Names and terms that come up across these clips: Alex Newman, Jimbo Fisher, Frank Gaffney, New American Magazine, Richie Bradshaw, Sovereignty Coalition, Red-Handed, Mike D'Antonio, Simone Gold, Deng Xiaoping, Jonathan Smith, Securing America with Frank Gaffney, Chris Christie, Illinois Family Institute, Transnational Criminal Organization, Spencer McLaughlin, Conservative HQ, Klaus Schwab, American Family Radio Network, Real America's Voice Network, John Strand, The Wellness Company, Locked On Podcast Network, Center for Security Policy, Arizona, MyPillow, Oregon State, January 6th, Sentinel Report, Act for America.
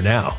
now.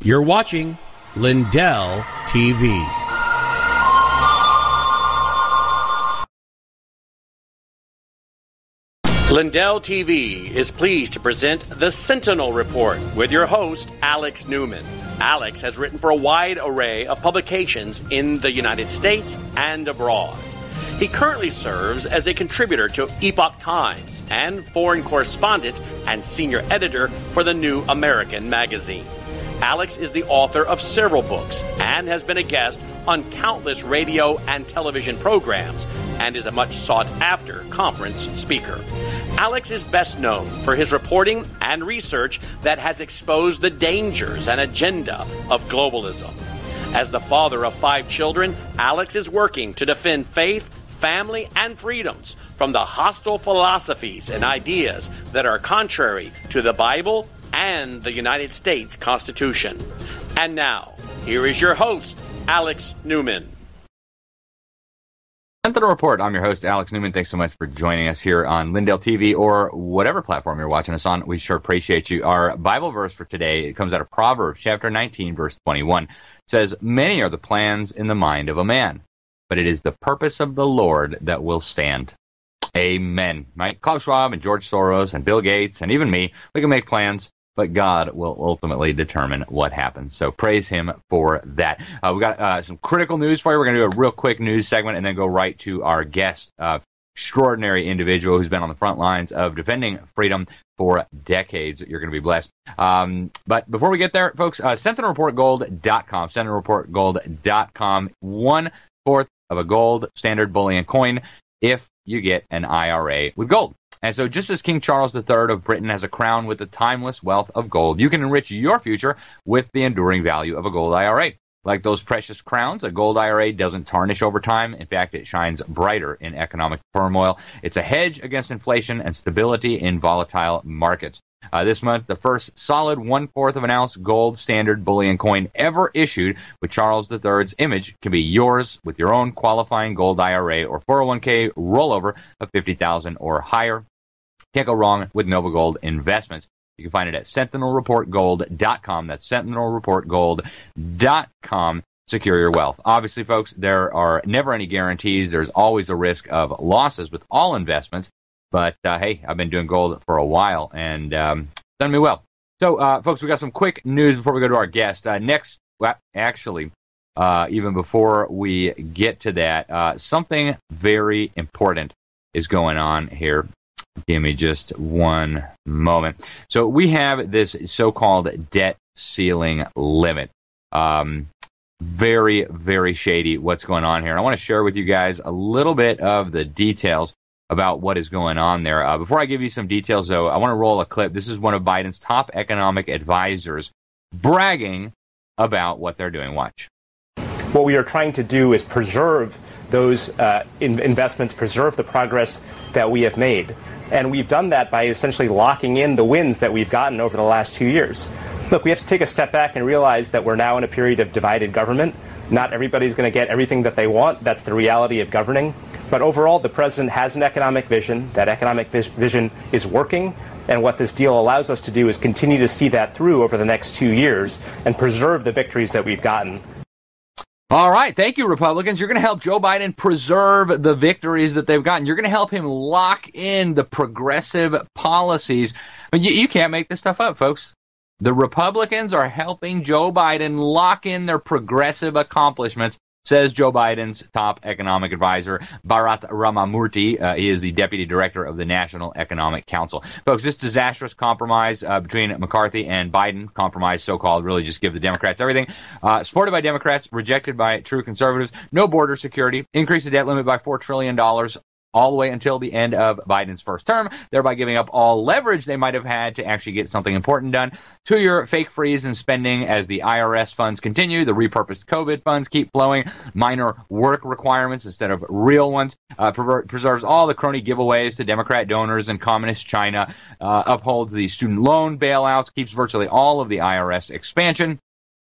You're watching Lindell TV. Lindell TV is pleased to present the Sentinel Report with your host, Alex Newman. Alex has written for a wide array of publications in the United States and abroad. He currently serves as a contributor to Epoch Times and foreign correspondent and senior editor for the New American Magazine. Alex is the author of several books and has been a guest on countless radio and television programs, and is a much sought-after conference speaker. Alex is best known for his reporting and research that has exposed the dangers and agenda of globalism. As the father of 5 children, Alex is working to defend faith, family, and freedoms from the hostile philosophies and ideas that are contrary to the Bible and the United States Constitution. And now, here is your host, Alex Newman. Sentinel Report. I'm your host, Alex Newman. Thanks so much for joining us here on Lindell TV or whatever platform you're watching us on. We sure appreciate you. Our Bible verse for today, it comes out of Proverbs chapter 19, verse 21. It says, "Many are the plans in the mind of a man, but it is the purpose of the Lord that will stand." Amen. Right? Klaus Schwab and George Soros and Bill Gates and even me, we can make plans, but God will ultimately determine what happens. So praise him for that. We got some critical news for you. We're going to do a real quick news segment and then go right to our guest, extraordinary individual who's been on the front lines of defending freedom for decades. You're going to be blessed. But before we get there, folks, SentinelReportGold.com, SentinelReportGold.com, 1/4 of a gold standard bullion coin if you get an IRA with gold. And so just as King Charles III of Britain has a crown with the timeless wealth of gold, you can enrich your future with the enduring value of a gold IRA. Like those precious crowns, a gold IRA doesn't tarnish over time. In fact, it shines brighter in economic turmoil. It's a hedge against inflation and stability in volatile markets. This month, the first solid 1/4 of an ounce gold standard bullion coin ever issued with Charles III's image can be yours with your own qualifying gold IRA or 401k rollover of $50,000 or higher. Can't go wrong with Nova Gold Investments. You can find it at sentinelreportgold.com. That's sentinelreportgold.com. Secure your wealth. Obviously, folks, there are never any guarantees. There's always a risk of losses with all investments. But, hey, I've been doing gold for a while, and done me well. So, folks, we got some quick news before we go to our guest. Next, well, actually, even before we get to that, something very important is going on here. Give me just one moment. So we have this so-called debt ceiling limit. Very, very shady what's going on here. And I want to share with you guys a little bit of the details about what is going on there. Before I give you some details, though, I want to roll a clip. This is one of Biden's top economic advisors bragging about what they're doing. Watch. What we are trying to do is preserve those investments, preserve the progress that we have made. And we've done that by essentially locking in the wins that we've gotten over the last 2 years. Look, we have to take a step back and realize that we're now in a period of divided government. Not everybody's going to get everything that they want. That's the reality of governing. But overall, the president has an economic vision. That economic vision is working. And what this deal allows us to do is continue to see that through over the next 2 years and preserve the victories that we've gotten. All right. Thank you, Republicans. You're going to help Joe Biden preserve the victories that they've gotten. You're going to help him lock in the progressive policies. I mean, you can't make this stuff up, folks. The Republicans are helping Joe Biden lock in their progressive accomplishments, says Joe Biden's top economic advisor, Bharat Ramamurti. He is the deputy director of the National Economic Council. Folks, this disastrous compromise between McCarthy and Biden, compromise so-called, really just give the Democrats everything, supported by Democrats, rejected by true conservatives, no border security, increase the debt limit by $4 trillion, all the way until the end of Biden's first term, thereby giving up all leverage they might have had to actually get something important done. 2 year fake freeze in spending as the IRS funds continue. The repurposed COVID funds keep flowing. Minor work requirements instead of real ones. Preserves all the crony giveaways to Democrat donors and communist China. Upholds the student loan bailouts. Keeps virtually all of the IRS expansion.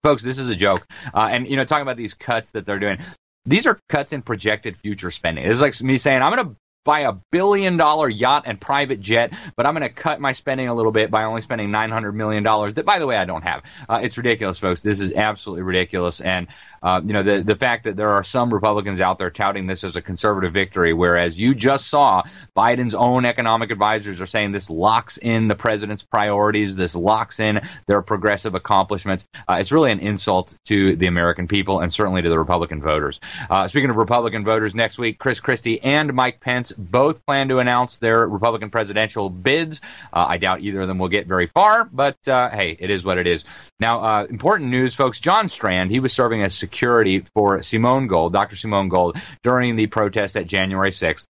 Folks, this is a joke. And, you know, talking about these cuts that they're doing, these are cuts in projected future spending. It's like me saying, I'm going to buy $1 billion yacht and private jet, but I'm going to cut my spending a little bit by only spending $900 million that, by the way, I don't have. It's ridiculous, folks. This is absolutely ridiculous. And, you know, the fact that there are some Republicans out there touting this as a conservative victory, whereas you just saw Biden's own economic advisors are saying this locks in the president's priorities. This locks in their progressive accomplishments. It's really an insult to the American people and certainly to the Republican voters. Speaking of Republican voters, next week, Chris Christie and Mike Pence both plan to announce their Republican presidential bids. I doubt either of them will get very far, but hey, it is what it is. Now, important news, folks. John Strand, he was serving as security for Simone Gold, Dr. Simone Gold, during the protest at January 6th.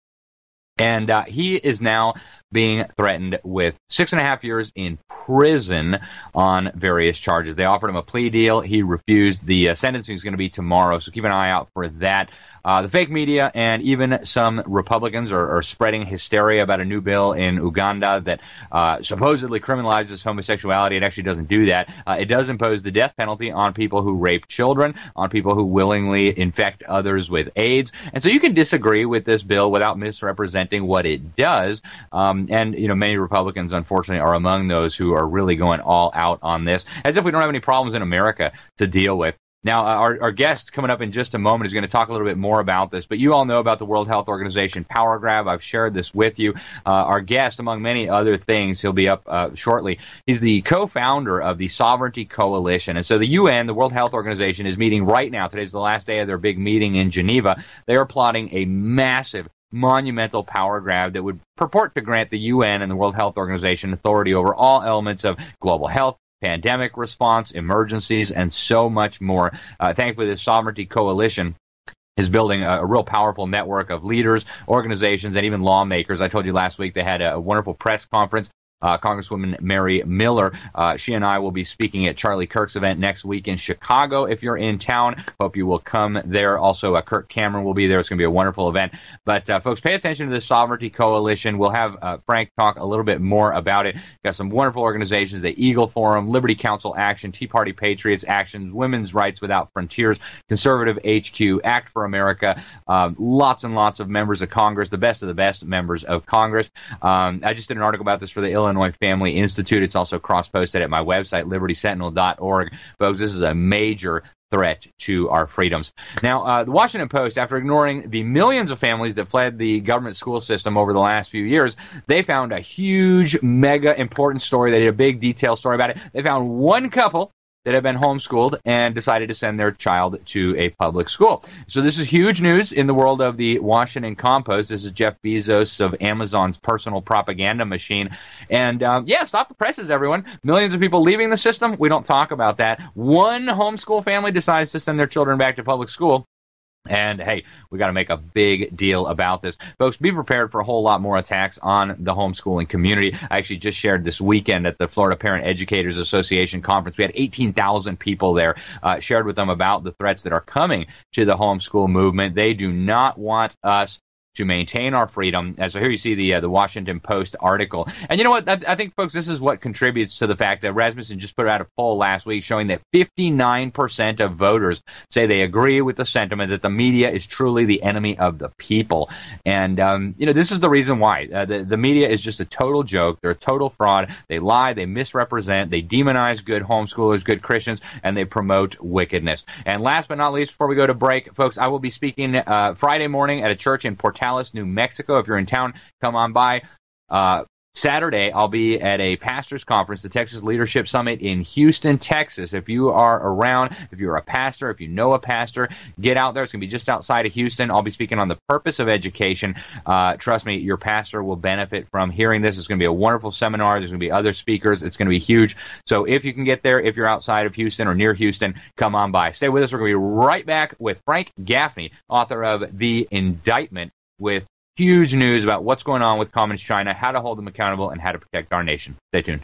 And he is now being threatened with 6.5 years in prison on various charges. They offered him a plea deal. He refused. The sentencing is going to be tomorrow, so keep an eye out for that. The fake media and even some Republicans are spreading hysteria about a new bill in Uganda that supposedly criminalizes homosexuality. It actually doesn't do that. It does impose the death penalty on people who rape children, on people who willingly infect others with AIDS. And so you can disagree with this bill without misrepresenting what it does. And, you know, many Republicans, unfortunately, are among those who are really going all out on this, as if we don't have any problems in America to deal with. Now, our guest coming up in just a moment is going to talk a little bit more about this, but you all know about the World Health Organization power grab. I've shared this with you. Our guest, among many other things, he'll be up shortly. He's the co-founder of the Sovereignty Coalition. And so the UN, the World Health Organization, is meeting right now. Today's the last day of their big meeting in Geneva. They are plotting a massive, monumental power grab that would purport to grant the UN and the World Health Organization authority over all elements of global health, pandemic response, emergencies, and so much more. Thankfully, the Sovereignty Coalition is building a real powerful network of leaders, organizations, and even lawmakers. I told you last week they had a wonderful press conference. Congresswoman Mary Miller, she and I will be speaking at Charlie Kirk's event next week in Chicago. If you're in town, hope you will come there. Also, Kirk Cameron will be there. It's going to be a wonderful event. But folks, pay attention to the Sovereignty Coalition. We'll have Frank talk a little bit more about it. We've got some wonderful organizations, the Eagle Forum, Liberty Council Action, Tea Party Patriots Actions, Women's Rights Without Frontiers, Conservative HQ, Act for America, lots and lots of members of Congress, the best of the best members of Congress. I just did an article about this for the Illinois Family Institute. It's also cross-posted at my website, libertysentinel.org. Folks, this is a major threat to our freedoms. Now, the Washington Post, after ignoring the millions of families that fled the government school system over the last few years, they found a huge, mega important story. They did a big detailed story about it. They found one couple that have been homeschooled and decided to send their child to a public school. So this is huge news in the world of the Washington Compost. This is Jeff Bezos of Amazon's personal propaganda machine. And, yeah, stop the presses, everyone. Millions of people leaving the system. We don't talk about that. One homeschool family decides to send their children back to public school. And, hey, we got to make a big deal about this. Folks, be prepared for a whole lot more attacks on the homeschooling community. I actually just shared this weekend at the Florida Parent Educators Association Conference. We had 18,000 people there, shared with them about the threats that are coming to the homeschool movement. They do not want us to maintain our freedom. And so here you see the Washington Post article. And you know what? I think, folks, this is what contributes to the fact that Rasmussen just put out a poll last week showing that 59% of voters say they agree with the sentiment that the media is truly the enemy of the people. And, you know, this is the reason why. The media is just a total joke. They're a total fraud. They lie. They misrepresent. They demonize good homeschoolers, good Christians, and they promote wickedness. And last but not least, before we go to break, folks, I will be speaking Friday morning at a church in Portales, New Mexico. If you're in town, come on by. Saturday, I'll be at a pastor's conference, the Texas Leadership Summit in Houston, Texas. If you are around, if you're a pastor, if you know a pastor, get out there. It's going to be just outside of Houston. I'll be speaking on the purpose of education. Trust me, your pastor will benefit from hearing this. It's going to be a wonderful seminar. There's going to be other speakers. It's going to be huge. So if you can get there, if you're outside of Houston or near Houston, come on by. Stay with us. We're going to be right back with Frank Gaffney, author of The Indictment, with huge news about what's going on with Communist China, how to hold them accountable, and how to protect our nation. Stay tuned.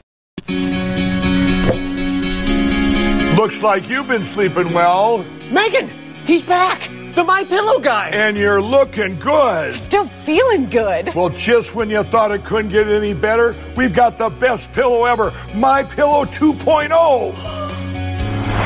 Looks like you've been sleeping well. Megan, he's back. The MyPillow guy. And you're looking good. Still feeling good. Well, just when you thought it couldn't get any better, we've got the best pillow ever, MyPillow 2.0.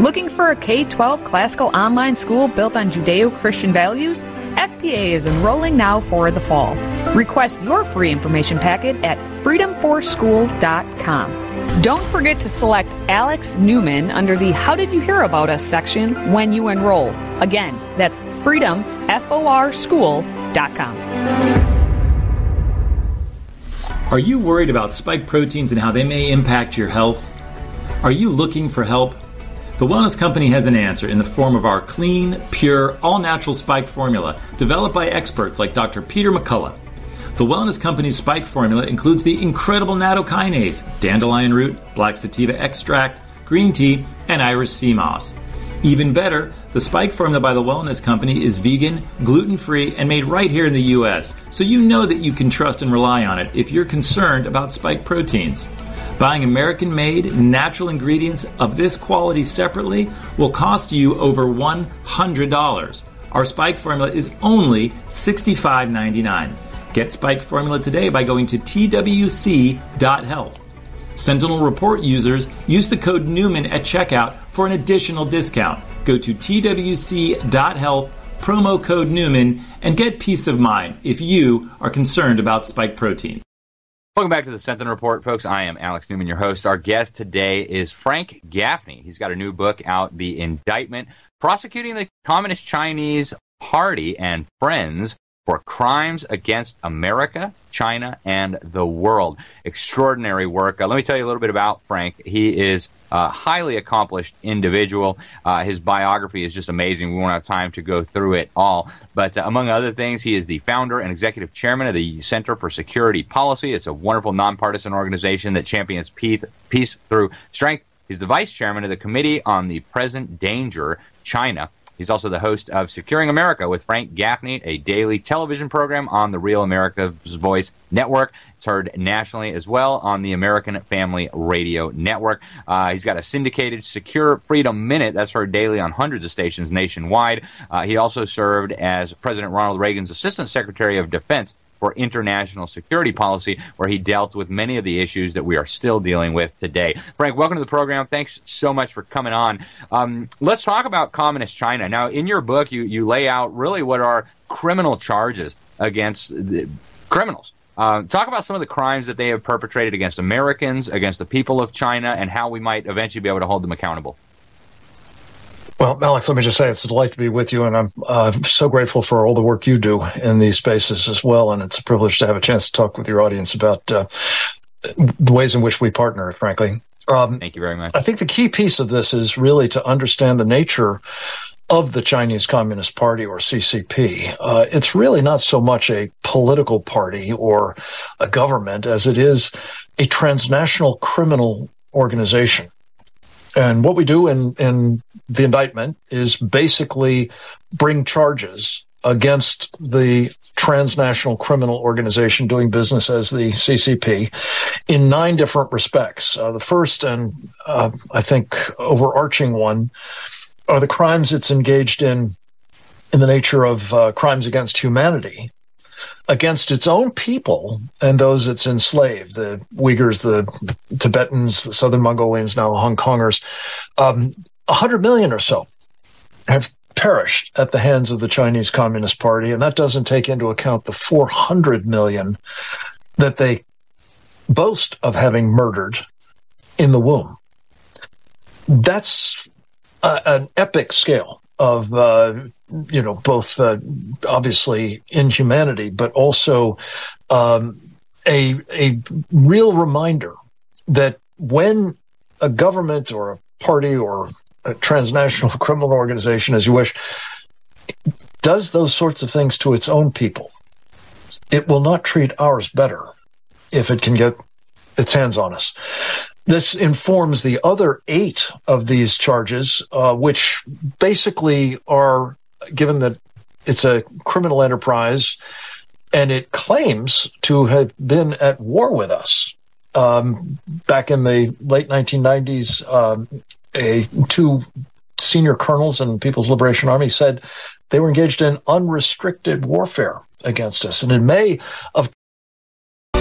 Looking for a K-12 classical online school built on Judeo-Christian values? FPA is enrolling now for the fall. Request your free information packet at freedomforschool.com. Don't forget to select Alex Newman under the How Did You Hear About Us section when you enroll. Again, that's freedomforschool.com. Are you worried about spike proteins and how they may impact your health? Are you looking for help? The Wellness Company has an answer in the form of our clean, pure, all-natural spike formula developed by experts like Dr. Peter McCullough. The Wellness Company's spike formula includes the incredible nattokinase, dandelion root, black sativa extract, green tea, and Iris sea moss. Even better, the spike formula by the Wellness Company is vegan, gluten-free, and made right here in the U.S., so you know that you can trust and rely on it if you're concerned about spike proteins. Buying American-made, natural ingredients of this quality separately will cost you over $100. Our spike formula is only $65.99. Get spike formula today by going to twc.health. Sentinel Report users use the code Newman at checkout for an additional discount. Go to twc.health, promo code Newman, and get peace of mind if you are concerned about spike protein. Welcome back to the Sentinel Report, folks. I am Alex Newman, your host. Our guest today is Frank Gaffney. He's got a new book out, The Indictment: Prosecuting the Communist Chinese Party and Friends for Crimes Against America, China, and the World. Extraordinary work. Let me tell you a little bit about Frank. He is a highly accomplished individual. His biography is just amazing. We won't have time to go through it all. But among other things, he is the founder and executive chairman of the Center for Security Policy. It's a wonderful nonpartisan organization that champions peace through strength. He's the vice chairman of the Committee on the Present Danger, China. He's also the host of Securing America with Frank Gaffney, a daily television program on the Real America's Voice Network. It's heard nationally as well on the American Family Radio Network. He's got a syndicated Secure Freedom Minute that's heard daily on hundreds of stations nationwide. He also served as President Ronald Reagan's Assistant Secretary of Defense for International Security Policy, where he dealt with many of the issues that we are still dealing with today. Frank, welcome to the program. Thanks so much for coming on. Let's talk about Communist China. Now, in your book, you lay out really what are criminal charges against the criminals. Talk about some of the crimes that they have perpetrated against Americans, against the people of China, and how we might eventually be able to hold them accountable. Well, Alex, let me just say it's a delight to be with you, and I'm so grateful for all the work you do in these spaces as well, and it's a privilege to have a chance to talk with your audience about the ways in which we partner, frankly. Thank you very much. I think the key piece of this is really to understand the nature of the Chinese Communist Party, or CCP. It's really not so much a political party or a government as it is a transnational criminal organization. And what we do in the indictment is basically bring charges against the transnational criminal organization doing business as the CCP in 9 different respects. The first and I think overarching one are the crimes it's engaged in the nature of crimes against humanity, against its own people and those it's enslaved, the Uyghurs, the Tibetans, the Southern Mongolians, now the Hong Kongers. 100 million or so have perished at the hands of the Chinese Communist Party, and that doesn't take into account the 400 million that they boast of having murdered in the womb. That's an epic scale of, both obviously inhumanity, but also a real reminder that when a government or a party or a transnational criminal organization, as you wish, does those sorts of things to its own people, it will not treat ours better if it can get its hands on us. This informs the other 8 of these charges, which basically are, given that it's a criminal enterprise and it claims to have been at war with us back in the late 1990s, two senior colonels in the People's Liberation Army said they were engaged in unrestricted warfare against us. And in May of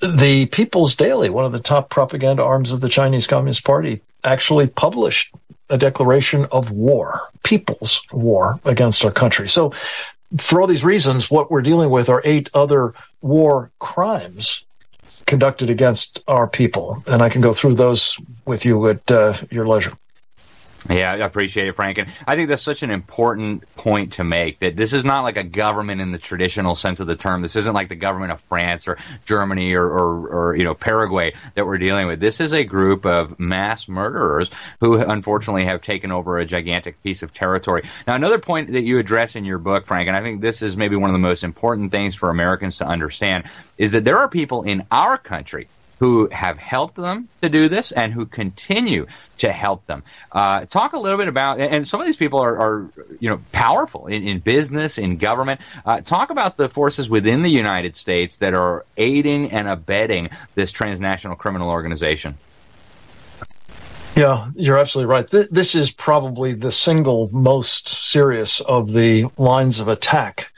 The People's Daily, one of the top propaganda arms of the Chinese Communist Party, actually published a declaration of war, people's war against our country. So for all these reasons, what we're dealing with are 8 other war crimes conducted against our people. And I can go through those with you at your leisure. Yeah, I appreciate it, Frank. And I think that's such an important point to make, that this is not like a government in the traditional sense of the term. This isn't like the government of France or Germany or you know, Paraguay that we're dealing with. This is a group of mass murderers who unfortunately have taken over a gigantic piece of territory. Now, another point that you address in your book, Frank, and I think this is maybe one of the most important things for Americans to understand, is that there are people in our country who have helped them to do this and who continue to help them. Talk a little bit about, and some of these people are you know, powerful in business, in government. Talk about the forces within the United States that are aiding and abetting this transnational criminal organization. Yeah, you're absolutely right. This is probably the single most serious of the lines of attack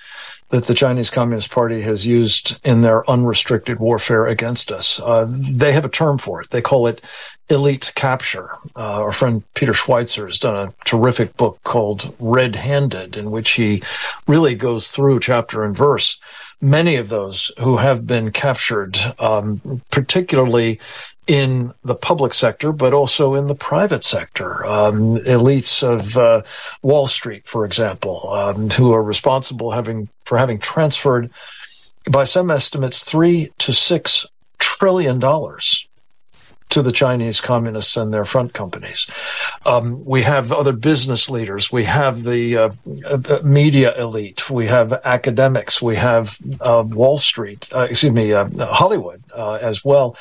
that the Chinese Communist Party has used in their unrestricted warfare against us. They have a term for it. They call it elite capture. Our friend Peter Schweitzer has done a terrific book called Red-Handed, in which he really goes through chapter and verse many of those who have been captured, particularly in the public sector, but also in the private sector. Elites of Wall Street, for example, who are responsible for having transferred, by some estimates, $3 to $6 trillion to the Chinese communists and their front companies. We have other business leaders. We have the media elite. We have academics. We have Hollywood as well.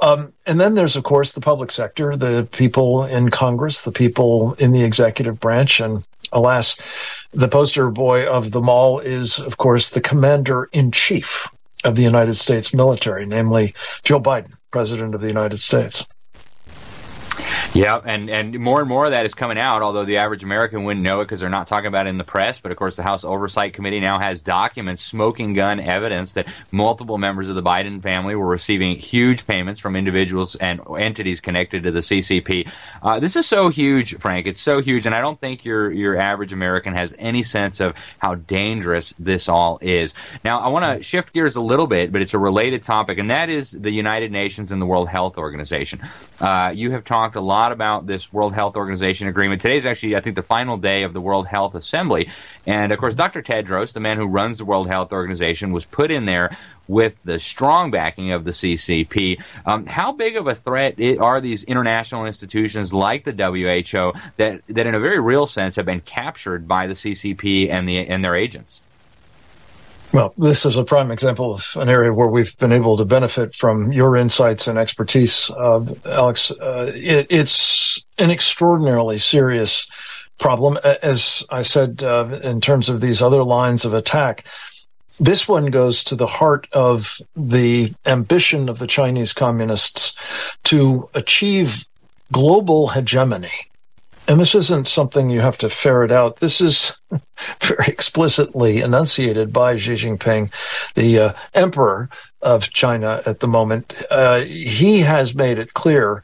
And then there's, of course, the public sector, the people in Congress, the people in the executive branch. And alas, the poster boy of them all is, of course, the commander-in-chief of the United States military, namely Joe Biden, president of the United States. Yeah, and more of that is coming out, although the average American wouldn't know it because they're not talking about it in the press. But, of course, the House Oversight Committee now has documents, smoking gun evidence, that multiple members of the Biden family were receiving huge payments from individuals and entities connected to the CCP. This is so huge, Frank. It's so huge, and I don't think your average American has any sense of how dangerous this all is. Now, I want to shift gears a little bit, but it's a related topic, and that is the United Nations and the World Health Organization. You have talked a lot about this World Health Organization agreement. Today's actually, I think, the final day of the World Health Assembly. And, of course, Dr. Tedros, the man who runs the World Health Organization, was put in there with the strong backing of the CCP. How big of a threat are these international institutions like the WHO that in a very real sense have been captured by the CCP and their agents? Well, this is a prime example of an area where we've been able to benefit from your insights and expertise, Alex. It's an extraordinarily serious problem. As I said, in terms of these other lines of attack, this one goes to the heart of the ambition of the Chinese communists to achieve global hegemony. And this isn't something you have to ferret out. This is very explicitly enunciated by Xi Jinping, the emperor of China at the moment. He has made it clear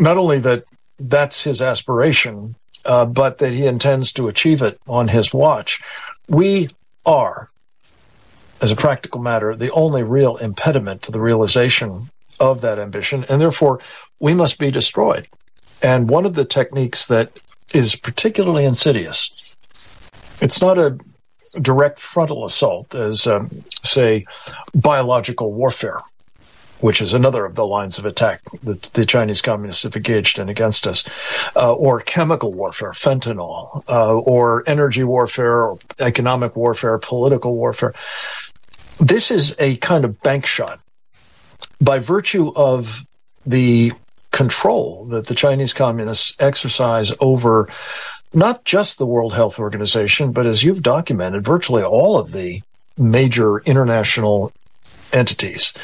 not only that that's his aspiration, but that he intends to achieve it on his watch. We are, as a practical matter, the only real impediment to the realization of that ambition, and therefore we must be destroyed. And one of the techniques that is particularly insidious, it's not a direct frontal assault as, say, biological warfare, which is another of the lines of attack that the Chinese communists have engaged in against us, or chemical warfare, fentanyl, or energy warfare, or economic warfare, political warfare. This is a kind of bank shot. By virtue of the control that the Chinese communists exercise over not just the World Health Organization, but as you've documented, virtually all of the major international entities,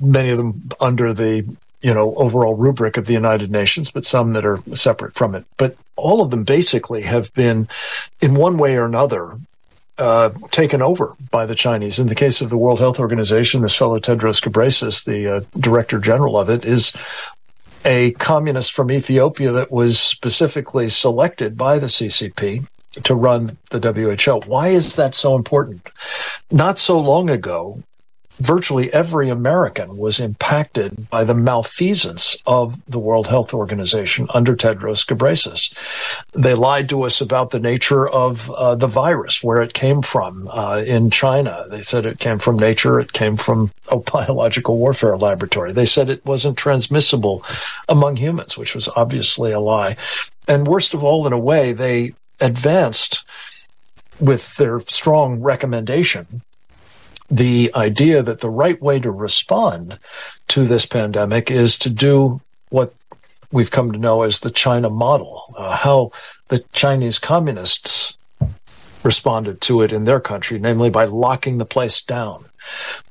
many of them under the overall rubric of the United Nations, but some that are separate from it. But all of them basically have been, in one way or another, taken over by the Chinese. In the case of the World Health Organization, this fellow Tedros Ghebreyesus, the director general of it, is a communist from Ethiopia that was specifically selected by the CCP to run the WHO. Why is that so important? Not so long ago, virtually every American was impacted by the malfeasance of the World Health Organization under Tedros Ghebreyesus. They lied to us about the nature of the virus, where it came from in China. They said it came from nature. It came from a biological warfare laboratory. They said it wasn't transmissible among humans, which was obviously a lie. And worst of all, in a way, they advanced with their strong recommendation the idea that the right way to respond to this pandemic is to do what we've come to know as the China model, how the Chinese communists responded to it in their country, namely by locking the place down,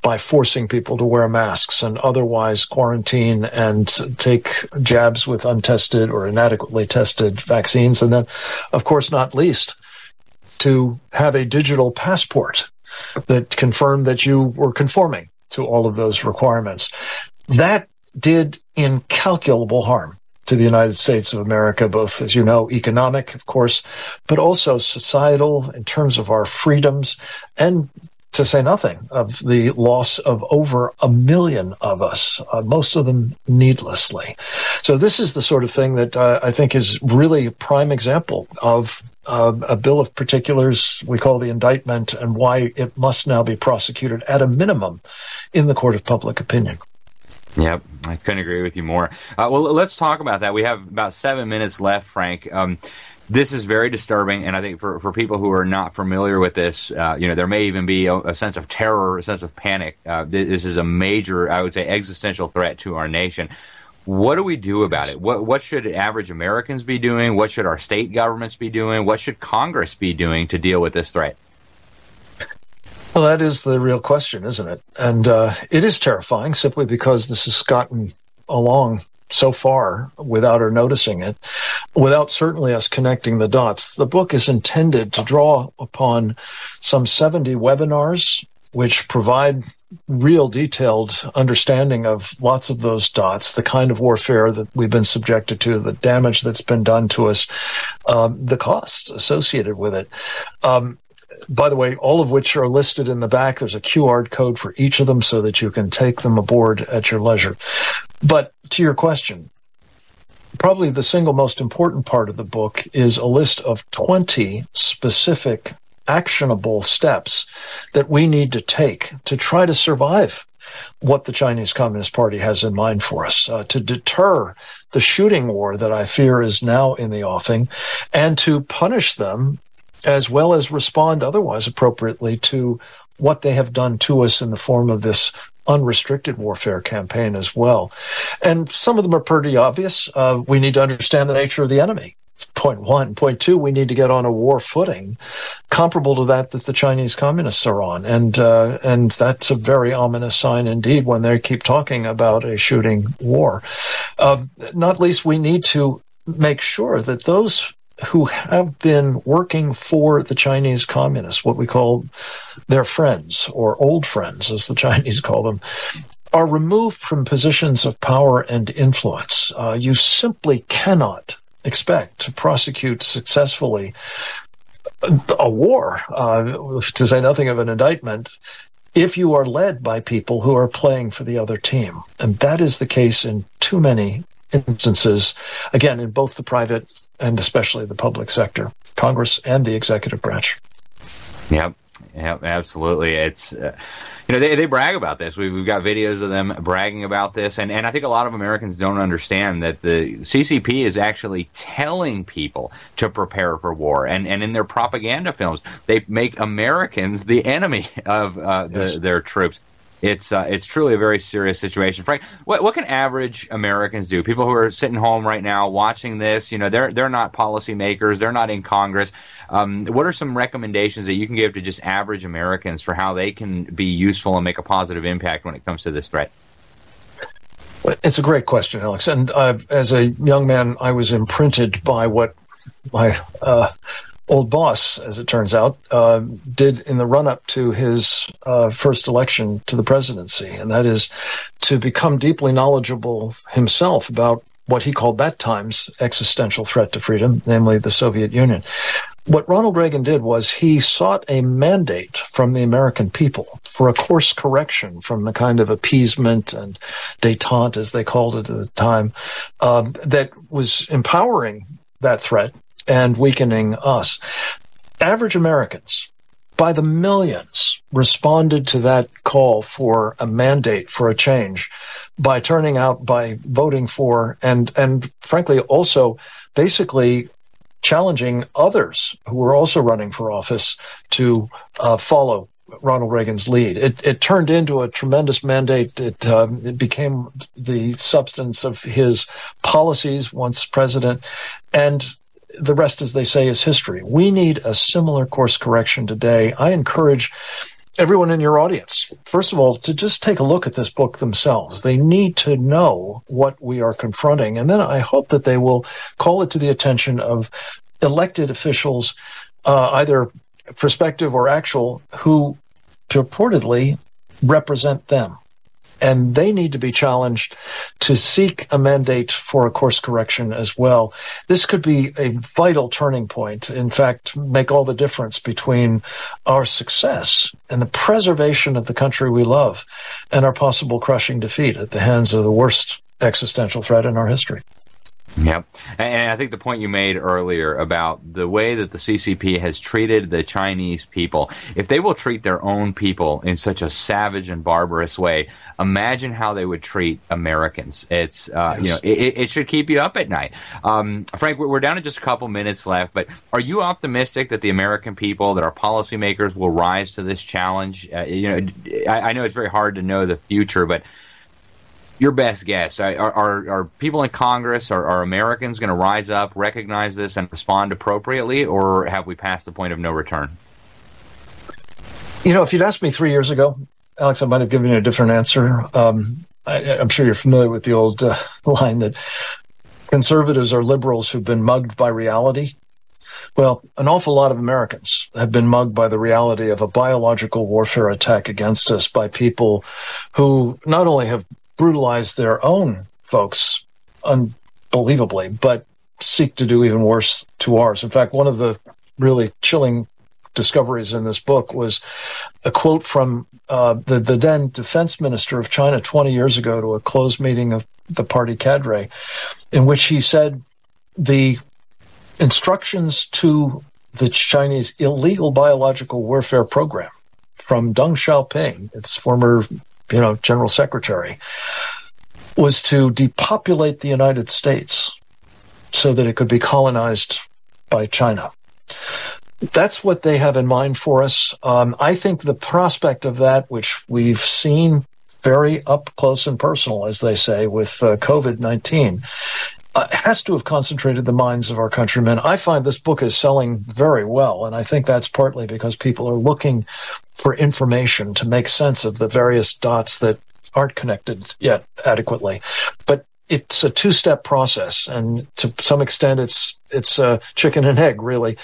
by forcing people to wear masks and otherwise quarantine and take jabs with untested or inadequately tested vaccines. And then, of course, not least, to have a digital passport that confirmed that you were conforming to all of those requirements. That did incalculable harm to the United States of America, both, as you know, economic, of course, but also societal in terms of our freedoms, and to say nothing of the loss of over 1 million of us, most of them needlessly. So this is the sort of thing that I think is really a prime example of a bill of particulars we call the indictment, and why it must now be prosecuted at a minimum in the court of public opinion. Yep, I couldn't agree with you more. Well, let's talk about that. We have about 7 minutes left, Frank. This is very disturbing, and I think for people who are not familiar with this, there may even be a sense of terror, a sense of panic. This is a major, I would say, existential threat to our nation. What do we do about it? What should average Americans be doing? What should our state governments be doing? What should Congress be doing to deal with this threat? Well, that is the real question, isn't it? And it is terrifying simply because this has gotten along so far without our noticing it, without certainly us connecting the dots. The book is intended to draw upon some 70 webinars, which provide real detailed understanding of lots of those dots, the kind of warfare that we've been subjected to, the damage that's been done to us, the costs associated with it. By the way, all of which are listed in the back. There's a QR code for each of them so that you can take them aboard at your leisure. But to your question, probably the single most important part of the book is a list of 20 specific actionable steps that we need to take to try to survive what the Chinese Communist Party has in mind for us, to deter the shooting war that I fear is now in the offing, and to punish them as well as respond otherwise appropriately to what they have done to us in the form of this unrestricted warfare campaign as well. And some of them are pretty obvious. We need to understand the nature of the enemy. Point one. Point two, we need to get on a war footing comparable to that the Chinese communists are on. And that's a very ominous sign indeed when they keep talking about a shooting war. Not least, we need to make sure that those who have been working for the Chinese communists, what we call their friends or old friends, as the Chinese call them, are removed from positions of power and influence. You simply cannot expect to prosecute successfully a war, to say nothing of an indictment, if you are led by people who are playing for the other team. And that is the case in too many instances, again, in both the private and especially the public sector, Congress and the executive branch. Yep. Yeah, absolutely. It's they brag about this. We've got videos of them bragging about this, and I think a lot of Americans don't understand that the CCP is actually telling people to prepare for war, and in their propaganda films they make Americans the enemy of their troops. It's truly a very serious situation. Frank, what can average Americans do? People who are sitting home right now watching this, they're not policymakers, they're not in Congress. What are some recommendations that you can give to just average Americans for how they can be useful and make a positive impact when it comes to this threat? It's a great question, Alex. And as a young man, I was imprinted by what my old boss, as it turns out, did in the run-up to his first election to the presidency, and that is to become deeply knowledgeable himself about what he called that time's existential threat to freedom, namely the Soviet Union. What Ronald Reagan did was he sought a mandate from the American people for a course correction from the kind of appeasement and détente, as they called it at the time, that was empowering that threat and weakening us. Average Americans, by the millions, responded to that call for a mandate for a change by turning out, by voting for, and frankly also basically challenging others who were also running for office to follow Ronald Reagan's lead. It turned into a tremendous mandate. It became the substance of his policies once president, and the rest, as they say, is history. We need a similar course correction today. I encourage everyone in your audience, first of all, to just take a look at this book themselves. They need to know what we are confronting. And then I hope that they will call it to the attention of elected officials, either prospective or actual, who purportedly represent them. And they need to be challenged to seek a mandate for a course correction as well. This could be a vital turning point, in fact, make all the difference between our success and the preservation of the country we love and our possible crushing defeat at the hands of the worst existential threat in our history. Yep. And I think the point you made earlier about the way that the CCP has treated the Chinese people, if they will treat their own people in such a savage and barbarous way, imagine how they would treat Americans. It's, yes. You know, it should keep you up at night. Frank, we're down to just a couple minutes left, but are you optimistic that the American people, that our policymakers will rise to this challenge? I know it's very hard to know the future, but your best guess, are people in Congress, are Americans going to rise up, recognize this, and respond appropriately, or have we passed the point of no return? You know, if you'd asked me 3 years ago, Alex, I might have given you a different answer. I'm sure you're familiar with the old line that conservatives are liberals who've been mugged by reality. Well, an awful lot of Americans have been mugged by the reality of a biological warfare attack against us by people who not only have brutalize their own folks unbelievably, but seek to do even worse to ours. In fact, one of the really chilling discoveries in this book was a quote from the then defense minister of China 20 years ago to a closed meeting of the party cadre, in which he said the instructions to the Chinese illegal biological warfare program from Deng Xiaoping, its former General Secretary, was to depopulate the United States so that it could be colonized by China. That's what they have in mind for us. I think the prospect of that, which we've seen very up close and personal, as they say, with COVID-19, has to have concentrated the minds of our countrymen. I find this book is selling very well, and I think that's partly because people are looking for information to make sense of the various dots that aren't connected yet adequately. But it's a two-step process, and to some extent it's a chicken and egg, really.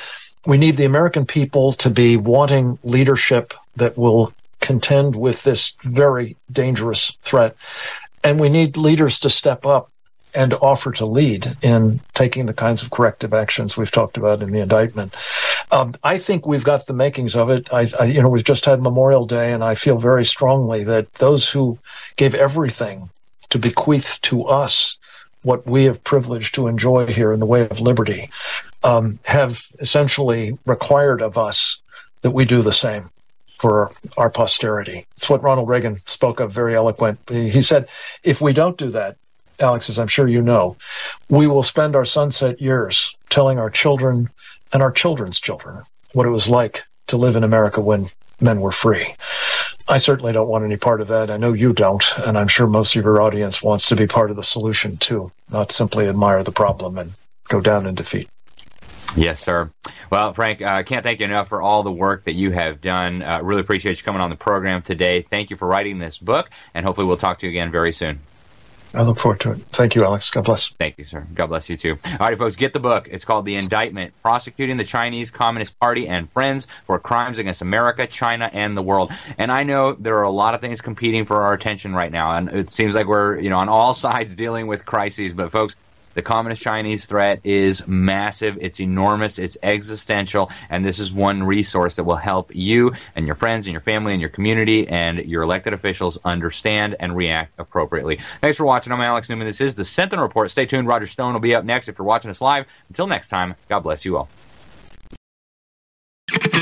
We need the American people to be wanting leadership that will contend with this very dangerous threat, and we need leaders to step up and offer to lead in taking the kinds of corrective actions we've talked about in the indictment. I think we've got the makings of it. I we've just had Memorial Day, and I feel very strongly that those who gave everything to bequeath to us what we have privileged to enjoy here in the way of liberty have essentially required of us that we do the same for our posterity. It's what Ronald Reagan spoke of very eloquently. He said, if we don't do that, Alex, as I'm sure you know, we will spend our sunset years telling our children and our children's children what it was like to live in America when men were free. I certainly don't want any part of that. I know you don't, and I'm sure most of your audience wants to be part of the solution too, not simply admire the problem and go down in defeat. Yes, sir. Well, Frank, I can't thank you enough for all the work that you have done. Really appreciate you coming on the program today. Thank you for writing this book, and hopefully we'll talk to you again very soon. I look forward to it. Thank you, Alex. God bless. Thank you, sir. God bless you, too. All right, folks, get the book. It's called The Indictment: Prosecuting the Chinese Communist Party and Friends for Crimes Against America, China, and the World. And I know there are a lot of things competing for our attention right now, and it seems like we're, on all sides dealing with crises. But, folks, The Communist Chinese threat is massive, it's enormous, it's existential, and this is one resource that will help you and your friends and your family and your community and your elected officials understand and react appropriately. Thanks for watching. I'm Alex Newman. This is the Sentinel Report. Stay tuned. Roger Stone will be up next if you're watching us live. Until next time, God bless you all.